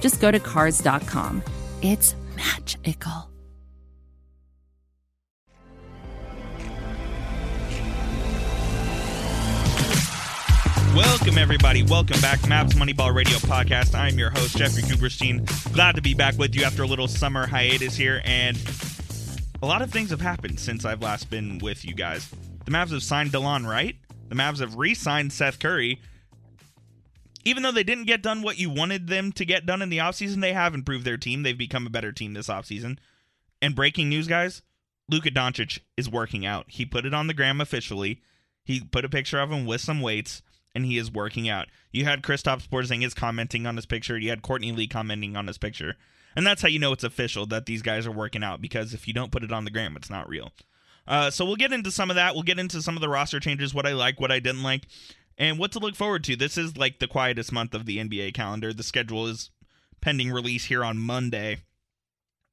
just go to Cars.com. It's magical. Welcome, everybody. Welcome back. Mavs Moneyball Radio Podcast. I'm your host, Jeffrey Huberstein. Glad to be back with you after a little summer hiatus here. And a lot of things have happened since I've last been with you guys. The Mavs have signed Delon Wright. The Mavs have re-signed Seth Curry. Even though they didn't get done what you wanted them to get done in the offseason, they have improved their team. They've become a better team this offseason. And breaking news, guys, Luka Doncic is working out. He put it on the gram officially. He put a picture of him with some weights, and he is working out. You had Kristaps Porzingis commenting on his picture. You had Courtney Lee commenting on his picture. And that's how you know it's official that these guys are working out, because if you don't put it on the gram, it's not real. So we'll get into some of that. We'll get into some of the roster changes, what I like, what I didn't like, and what to look forward to. This is like the quietest month of the NBA calendar. The schedule is pending release here on Monday.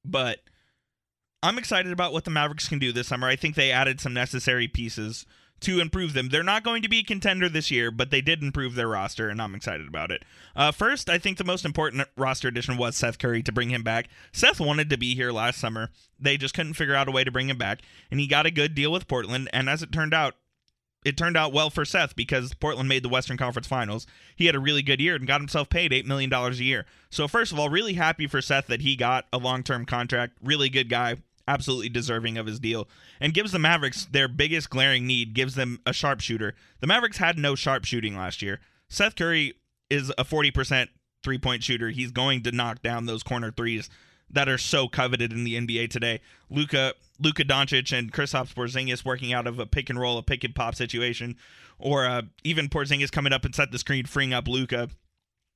But I'm excited about what the Mavericks can do this summer. I think they added some necessary pieces to improve them. They're not going to be a contender this year, but they did improve their roster, and I'm excited about it. First, I think the most important roster addition was Seth Curry, to bring him back. Seth wanted to be here last summer. They just couldn't figure out a way to bring him back, and he got a good deal with Portland, and as it turned out well for Seth, because Portland made the Western Conference Finals. He had a really good year and got himself paid $8 million a year. So first of all, really happy for Seth that he got a long-term contract. Really good guy, absolutely deserving of his deal, and gives the Mavericks their biggest glaring need, gives them a sharpshooter. The Mavericks had no sharpshooting last year. Seth Curry is a 40% three-point shooter. He's going to knock down those corner threes that are so coveted in the NBA today. Luka Doncic and Kristaps Porzingis working out of a pick and roll, a pick and pop situation, or even Porzingis coming up and set the screen, freeing up Luka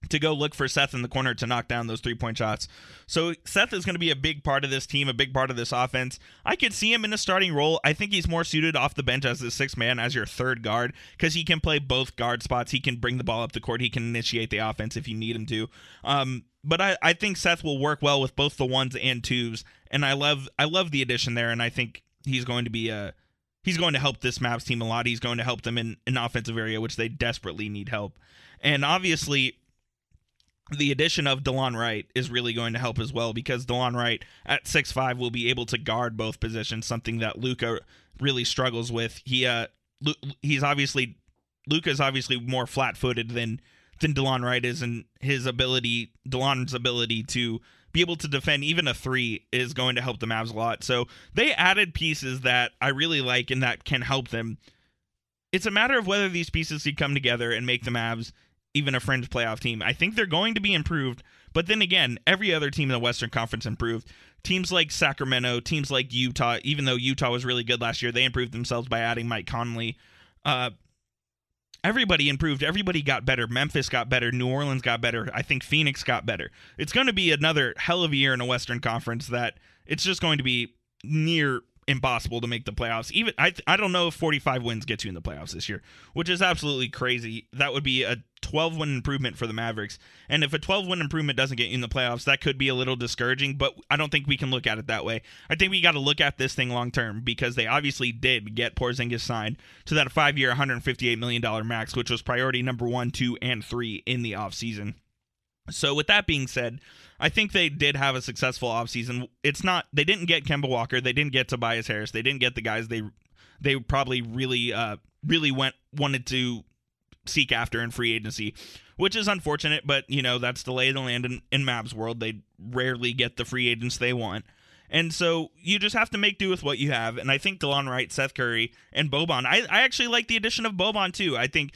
to go look for Seth in the corner to knock down those three-point shots. So Seth is going to be a big part of this team, a big part of this offense. I could see him in a starting role. I think he's more suited off the bench as the sixth man, as your third guard, because he can play both guard spots. He can bring the ball up the court. He can initiate the offense if you need him to. But I think Seth will work well with both the ones and twos, and I love the addition there, and I think he's going to help this Mavs team a lot. He's going to help them in an offensive area, which they desperately need help. And obviously, the addition of Delon Wright is really going to help as well, because Delon Wright at 6'5" will be able to guard both positions, something that Luka really struggles with. Luka's obviously more flat-footed than Delon Wright is, and Delon's ability to be able to defend even a three is going to help the Mavs a lot. So they added pieces that I really like and that can help them. It's a matter of whether these pieces could come together and make the Mavs even a fringe playoff team. I think they're going to be improved, but then again, every other team in the Western Conference improved. Teams like Sacramento, teams like Utah, even though Utah was really good last year, they improved themselves by adding Mike Conley. Everybody improved. Everybody got better. Memphis got better. New Orleans got better. I think Phoenix got better. It's going to be another hell of a year in a Western Conference that it's just going to be near impossible to make the playoffs. Even I don't know if 45 wins gets you in the playoffs this year, which is absolutely crazy. That would be a 12-win improvement for the Mavericks. And if a 12-win improvement doesn't get you in the playoffs, that could be a little discouraging, but I don't think we can look at it that way. I think we got to look at this thing long-term, because they obviously did get Porzingis signed to that 5-year, $158 million max, which was priority number 1, 2, and 3 in the offseason. So with that being said, I think they did have a successful offseason. It's not, they didn't get Kemba Walker. They didn't get Tobias Harris. They didn't get the guys they probably really wanted to seek after in free agency, which is unfortunate, but you know, that's the lay of the land in Mavs world. They rarely get the free agents they want. And so you just have to make do with what you have. And I think Delon Wright, Seth Curry, and Boban, I actually like the addition of Boban too. I think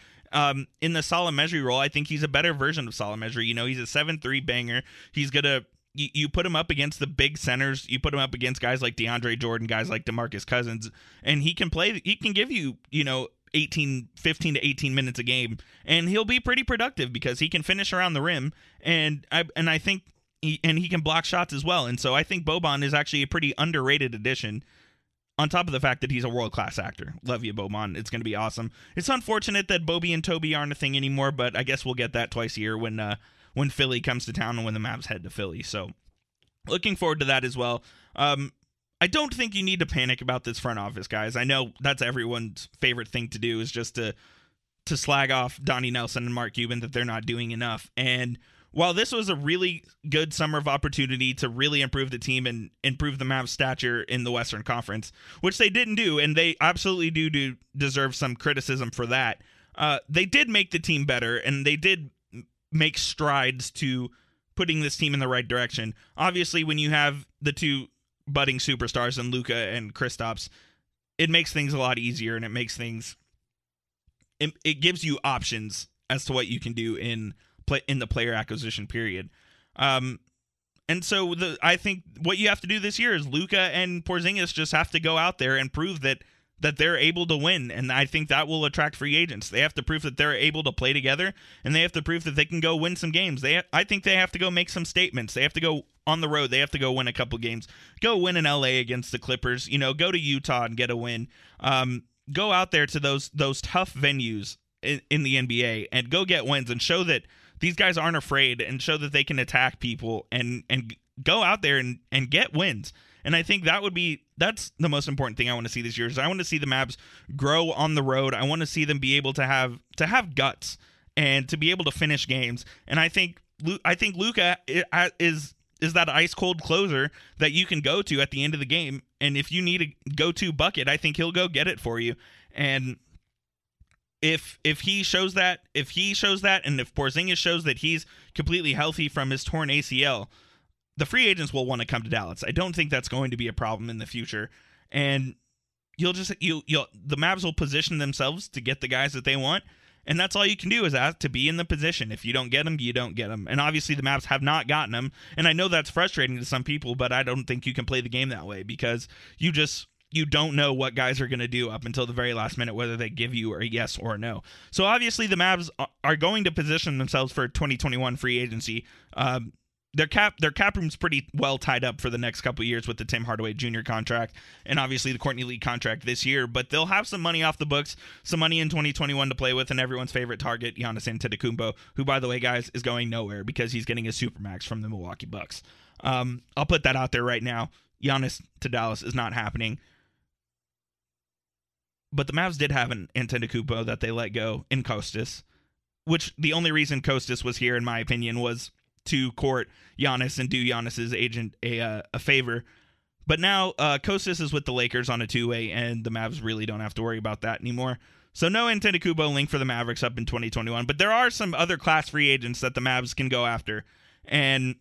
in the Salah Mejri role, I think he's a better version of Salah Mejri. You know, he's a 7-3 banger. He's gonna, you put him up against the big centers, you put him up against guys like DeAndre Jordan, guys like Demarcus Cousins, and he can play, he can give you, you know, 15 to 18 minutes a game, and he'll be pretty productive because he can finish around the rim, and I think he can block shots as well. And so I think Boban is actually a pretty underrated addition, on top of the fact that he's a world-class actor. Love you, Boban. It's going to be awesome. It's unfortunate that Bobby and Toby aren't a thing anymore, but I guess we'll get that twice a year when Philly comes to town and when the Mavs head to Philly. So looking forward to that as well. I don't think you need to panic about this front office, guys. I know that's everyone's favorite thing to do, is just to slag off Donnie Nelson and Mark Cuban, that they're not doing enough. And while this was a really good summer of opportunity to really improve the team and improve the Mavs' stature in the Western Conference, which they didn't do, and they absolutely do deserve some criticism for that, they did make the team better, and they did make strides to putting this team in the right direction. Obviously, when you have the two budding superstars in Luka and Kristaps, it makes things a lot easier, and it makes things... It gives you options as to what you can do in the player acquisition period. And so I think what you have to do this year is Luka and Porzingis just have to go out there and prove that they're able to win. And I think that will attract free agents. They have to prove that they're able to play together, and they have to prove that they can go win some games. I think they have to go make some statements. They have to go on the road. They have to go win a couple games, go win in LA against the Clippers, you know, go to Utah and get a win. Go out there to those tough venues in the NBA and go get wins, and show that these guys aren't afraid, and show that they can attack people and go out there and get wins. And I think that's the most important thing I want to see this year, is I want to see the Mavs grow on the road. I want to see them be able to have guts and to be able to finish games. And I think Luka is that ice cold closer that you can go to at the end of the game. And if you need a go-to bucket, I think he'll go get it for you. And If he shows that, and if Porzingis shows that he's completely healthy from his torn ACL, the free agents will want to come to Dallas. I don't think that's going to be a problem in the future, and the Mavs will position themselves to get the guys that they want, and that's all you can do, is ask to be in the position. If you don't get them, you don't get them, and obviously the Mavs have not gotten them, and I know that's frustrating to some people, but I don't think you can play the game that way, because you don't know what guys are going to do up until the very last minute, whether they give you a yes or a no. So obviously the Mavs are going to position themselves for 2021 free agency. Their cap room's pretty well tied up for the next couple of years with the Tim Hardaway Jr. contract and obviously the Courtney Lee contract this year, but they'll have some money off the books, some money in 2021 to play with, and everyone's favorite target, Giannis Antetokounmpo, who, by the way, guys, is going nowhere because he's getting a supermax from the Milwaukee Bucks. I'll put that out there right now. Giannis to Dallas is not happening. But the Mavs did have an Antetokounmpo that they let go in Kostas, which the only reason Kostas was here, in my opinion, was to court Giannis and do Giannis's agent a favor. But now Kostas is with the Lakers on a two-way, and the Mavs really don't have to worry about that anymore. So no Antetokounmpo link for the Mavericks up in 2021. But there are some other class free agents that the Mavs can go after, and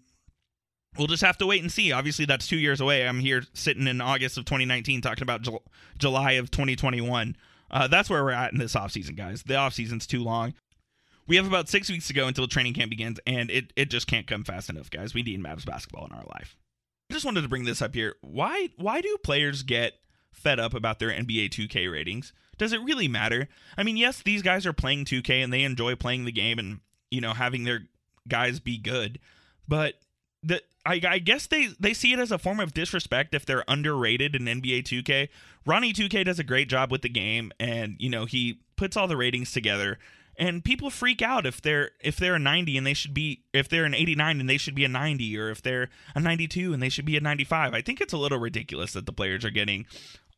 we'll just have to wait and see. Obviously, that's 2 years away. I'm here sitting in August of 2019 talking about July of 2021. That's where we're at in this offseason, guys. The offseason's too long. We have about 6 weeks to go until training camp begins, and it just can't come fast enough, guys. We need Mavs basketball in our life. I just wanted to bring this up here. Why do players get fed up about their NBA 2K ratings? Does it really matter? I mean, yes, these guys are playing 2K, and they enjoy playing the game and, you know, having their guys be good, but I guess they see it as a form of disrespect if they're underrated in NBA 2K. Ronnie 2K does a great job with the game, and you know he puts all the ratings together. And people freak out if they're a 90 and they should be, if they're an 89 and they should be a 90, or if they're a 92 and they should be a 95. I think it's a little ridiculous that the players are getting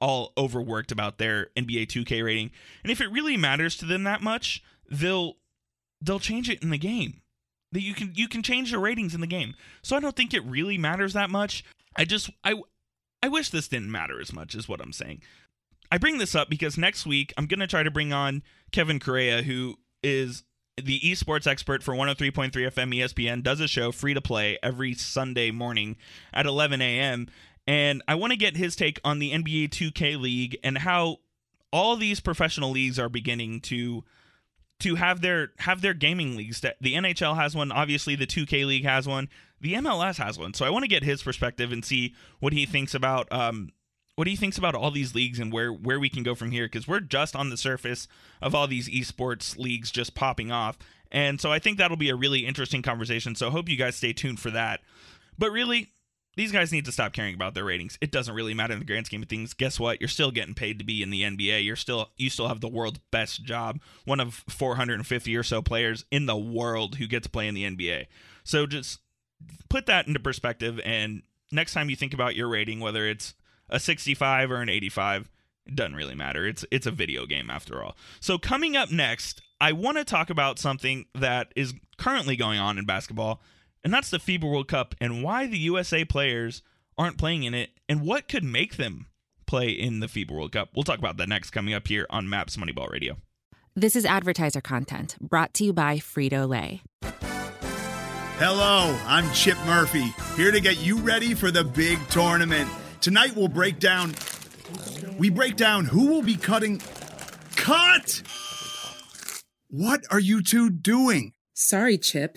all overworked about their NBA 2K rating. And if it really matters to them that much, they'll change it in the game. That you can change the ratings in the game. So I don't think it really matters that much. I wish this didn't matter as much, is what I'm saying. I bring this up because next week I'm gonna try to bring on Kevin Correa, who is the esports expert for 103.3 FM ESPN, does a show free to play every Sunday morning at 11 a.m. And I want to get his take on the NBA 2K League and how all these professional leagues are beginning to have their gaming leagues. The NHL has one, obviously the 2K League has one, the MLS has one. So I want to get his perspective and see what he thinks about all these leagues and where we can go from here, because we're just on the surface of all these esports leagues just popping off. And so I think that'll be a really interesting conversation. So I hope you guys stay tuned for that. But really, these guys need to stop caring about their ratings. It doesn't really matter in the grand scheme of things. Guess what? You're still getting paid to be in the NBA. You still have the world's best job, one of 450 or so players in the world who get to play in the NBA. So just put that into perspective, and next time you think about your rating, whether it's a 65 or an 85, it doesn't really matter. It's a video game after all. So coming up next, I want to talk about something that is currently going on in basketball, and that's the FIBA World Cup and why the USA players aren't playing in it and what could make them play in the FIBA World Cup. We'll talk about that next, coming up here on Mavs Moneyball Radio. This is advertiser content brought to you by Frito-Lay. Hello, I'm Chip Murphy, here to get you ready for the big tournament. Tonight we break down who will be cutting... Cut! What are you two doing? Sorry, Chip.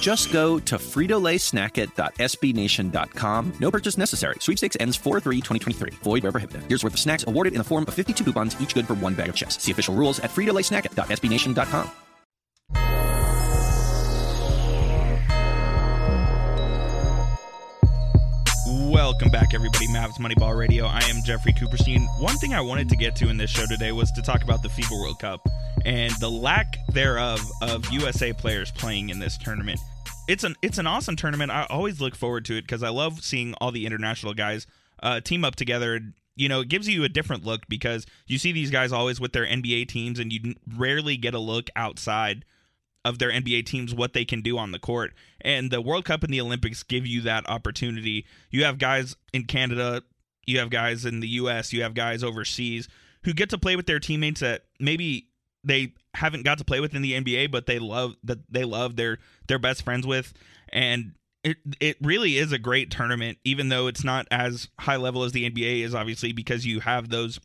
Just go to fritolaysnacket.sbnation.com. No purchase necessary. Sweepstakes ends 4/3/2023. Void where prohibited. Here's worth of snacks awarded in the form of 52 coupons, each good for one bag of chips. See official rules at fritolaysnacket.sbnation.com. Welcome back, everybody. Mavs Moneyball Radio. I am Jeffrey Huberstein. One thing I wanted to get to in this show today was to talk about the FIBA World Cup and the lack thereof of USA players playing in this tournament. It's an awesome tournament. I always look forward to it because I love seeing all the international guys team up together. You know, it gives you a different look because you see these guys always with their NBA teams, and you rarely get a look outside of their NBA teams, what they can do on the court. And the World Cup and the Olympics give you that opportunity. You have guys in Canada, you have guys in the US, you have guys overseas who get to play with their teammates that maybe they haven't got to play with in the NBA, but they love their best friends with. And it really is a great tournament, even though it's not as high level as the NBA is, obviously, because you have those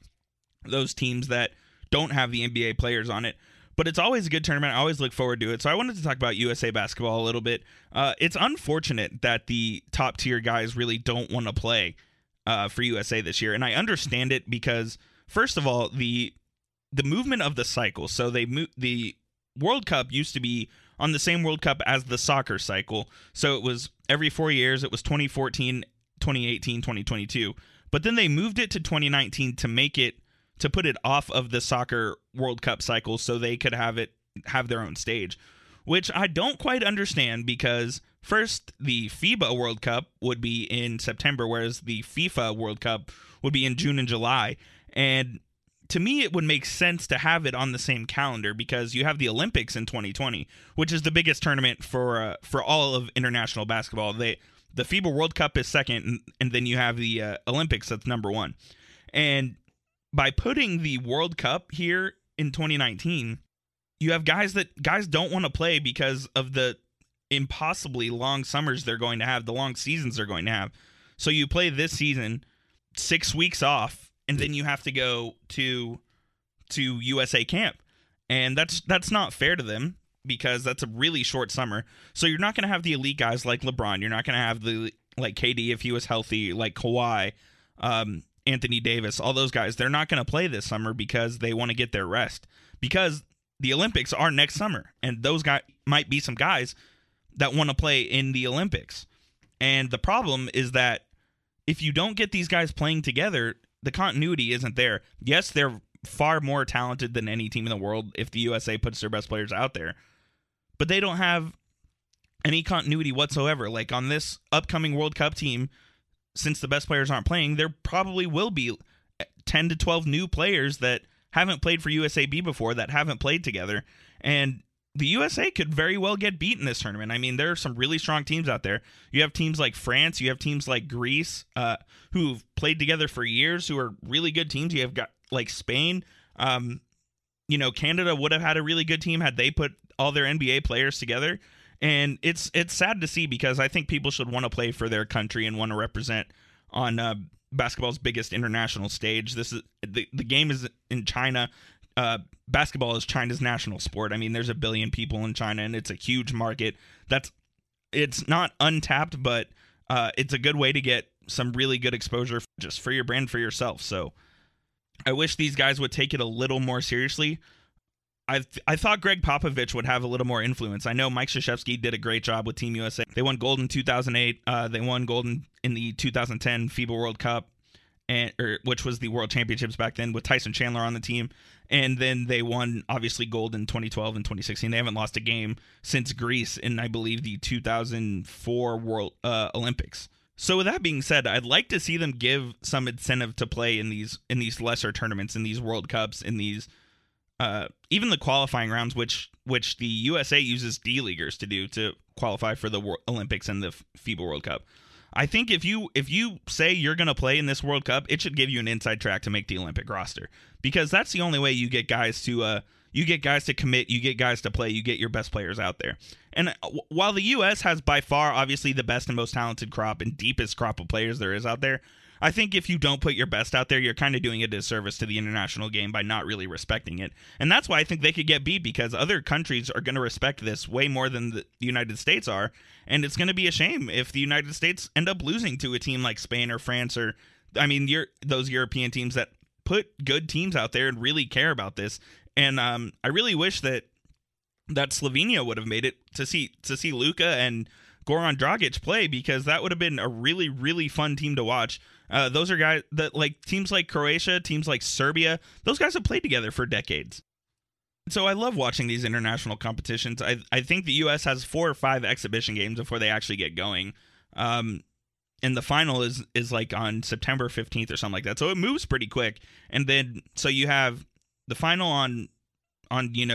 teams that don't have the NBA players on it. But it's always a good tournament. I always look forward to it. So I wanted to talk about USA basketball a little bit. It's unfortunate that the top tier guys really don't want to play for USA this year. And I understand it because, first of all, the movement of the cycle. So the World Cup used to be on the same World Cup as the soccer cycle. So it was every 4 years. It was 2014, 2018, 2022. But then they moved it to 2019 to put it off of the soccer World Cup cycle so they could have their own stage, which I don't quite understand because, first, the FIBA World Cup would be in September, whereas the FIFA World Cup would be in June and July. And to me, it would make sense to have it on the same calendar because you have the Olympics in 2020, which is the biggest tournament for all of international basketball. The FIBA World Cup is second, and then you have the Olympics that's number one. And by putting the World Cup here in 2019, you have guys don't want to play because of the impossibly long summers they're going to have, the long seasons they're going to have. So you play this season, 6 weeks off, and then you have to go to USA camp. And that's not fair to them because that's a really short summer. So you're not going to have the elite guys like LeBron. You're not going to have the like KD if he was healthy, like Kawhi, Anthony Davis, all those guys. They're not going to play this summer because they want to get their rest because the Olympics are next summer. And those guys might be some guys that want to play in the Olympics. And the problem is that if you don't get these guys playing together, the continuity isn't there. Yes, they're far more talented than any team in the world if the USA puts their best players out there, but they don't have any continuity whatsoever. Like on this upcoming World Cup team, since the best players aren't playing, there probably will be 10 to 12 new players that haven't played for USAB before, that haven't played together, and the USA could very well get beat in this tournament. I mean, there are some really strong teams out there. You have teams like France, you have teams like Greece, who've played together for years, who are really good teams. You have got like Spain, you know, Canada would have had a really good team had they put all their NBA players together. And it's sad to see because I think people should want to play for their country and want to represent on basketball's biggest international stage. This is the game is in China. Basketball is China's national sport. I mean, there's a billion people in China and it's a huge market. It's not untapped, but it's a good way to get some really good exposure just for your brand, for yourself. So I wish these guys would take it a little more seriously. I thought Greg Popovich would have a little more influence. I know Mike Krzyzewski did a great job with Team USA. They won gold in 2008. They won gold in the 2010 FIBA World Cup, which was the World Championships back then with Tyson Chandler on the team. And then they won, obviously, gold in 2012 and 2016. They haven't lost a game since Greece in, I believe, the 2004 World Olympics. So with that being said, I'd like to see them give some incentive to play in these lesser tournaments, in these World Cups, in these... even the qualifying rounds, which the USA uses D-leaguers to do to qualify for the Olympics and the FIBA World Cup. I think if you say you're going to play in this World Cup, it should give you an inside track to make the Olympic roster, because that's the only way you get guys to commit, you get guys to play, you get your best players out there. And while the US has by far obviously the best and most talented crop and deepest crop of players there is out there, I think if you don't put your best out there, you're kind of doing a disservice to the international game by not really respecting it. And that's why I think they could get beat, because other countries are going to respect this way more than the United States are. And it's going to be a shame if the United States end up losing to a team like Spain or France or, I mean, those European teams that put good teams out there and really care about this. And I really wish that Slovenia would have made it to see Luka and Goran Dragic play, because that would have been a really, really fun team to watch. Those are guys that, like, teams like Croatia, teams like Serbia, those guys have played together for decades. So I love watching these international competitions. I think the U.S. has 4 or 5 exhibition games before they actually get going. And the final is like on September 15th or something like that. So it moves pretty quick. And then so you have the final on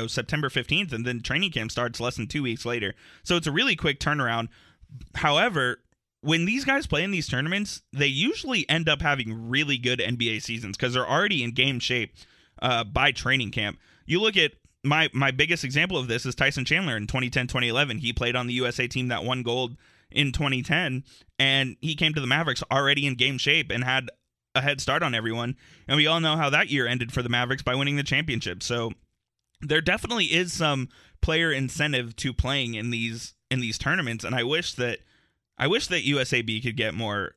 September 15th, and then training camp starts less than 2 weeks later. So it's a really quick turnaround. However, when these guys play in these tournaments, they usually end up having really good NBA seasons because they're already in game shape by training camp. You look at my biggest example of this is Tyson Chandler in 2010-2011. He played on the USA team that won gold in 2010, and he came to the Mavericks already in game shape and had a head start on everyone. And we all know how that year ended for the Mavericks by winning the championship. So there definitely is some player incentive to playing in these tournaments, and I wish that USAB could get more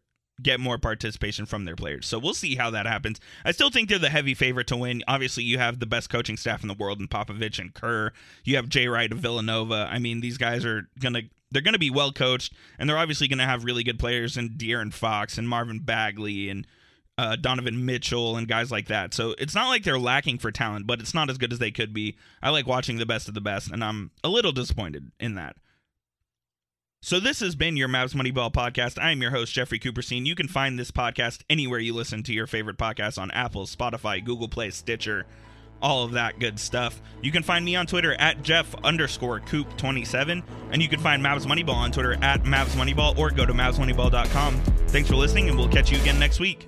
participation from their players. So we'll see how that happens. I still think they're the heavy favorite to win. Obviously, you have the best coaching staff in the world in Popovich and Kerr. You have Jay Wright of Villanova. I mean, these guys are they're gonna be well coached, and they're obviously gonna have really good players in De'Aaron Fox and Marvin Bagley and Donovan Mitchell and guys like that. So it's not like they're lacking for talent, but it's not as good as they could be. I like watching the best of the best, and I'm a little disappointed in that. So this has been your Mavs Moneyball podcast. I am your host, Jeffrey Huberstein. You can find this podcast anywhere you listen to your favorite podcasts, on Apple, Spotify, Google Play, Stitcher, all of that good stuff. You can find me on Twitter at Jeff_Coop27, and you can find Mavs Moneyball on Twitter at Mavs Moneyball, or go to MavsMoneyball.com. Thanks for listening, and we'll catch you again next week.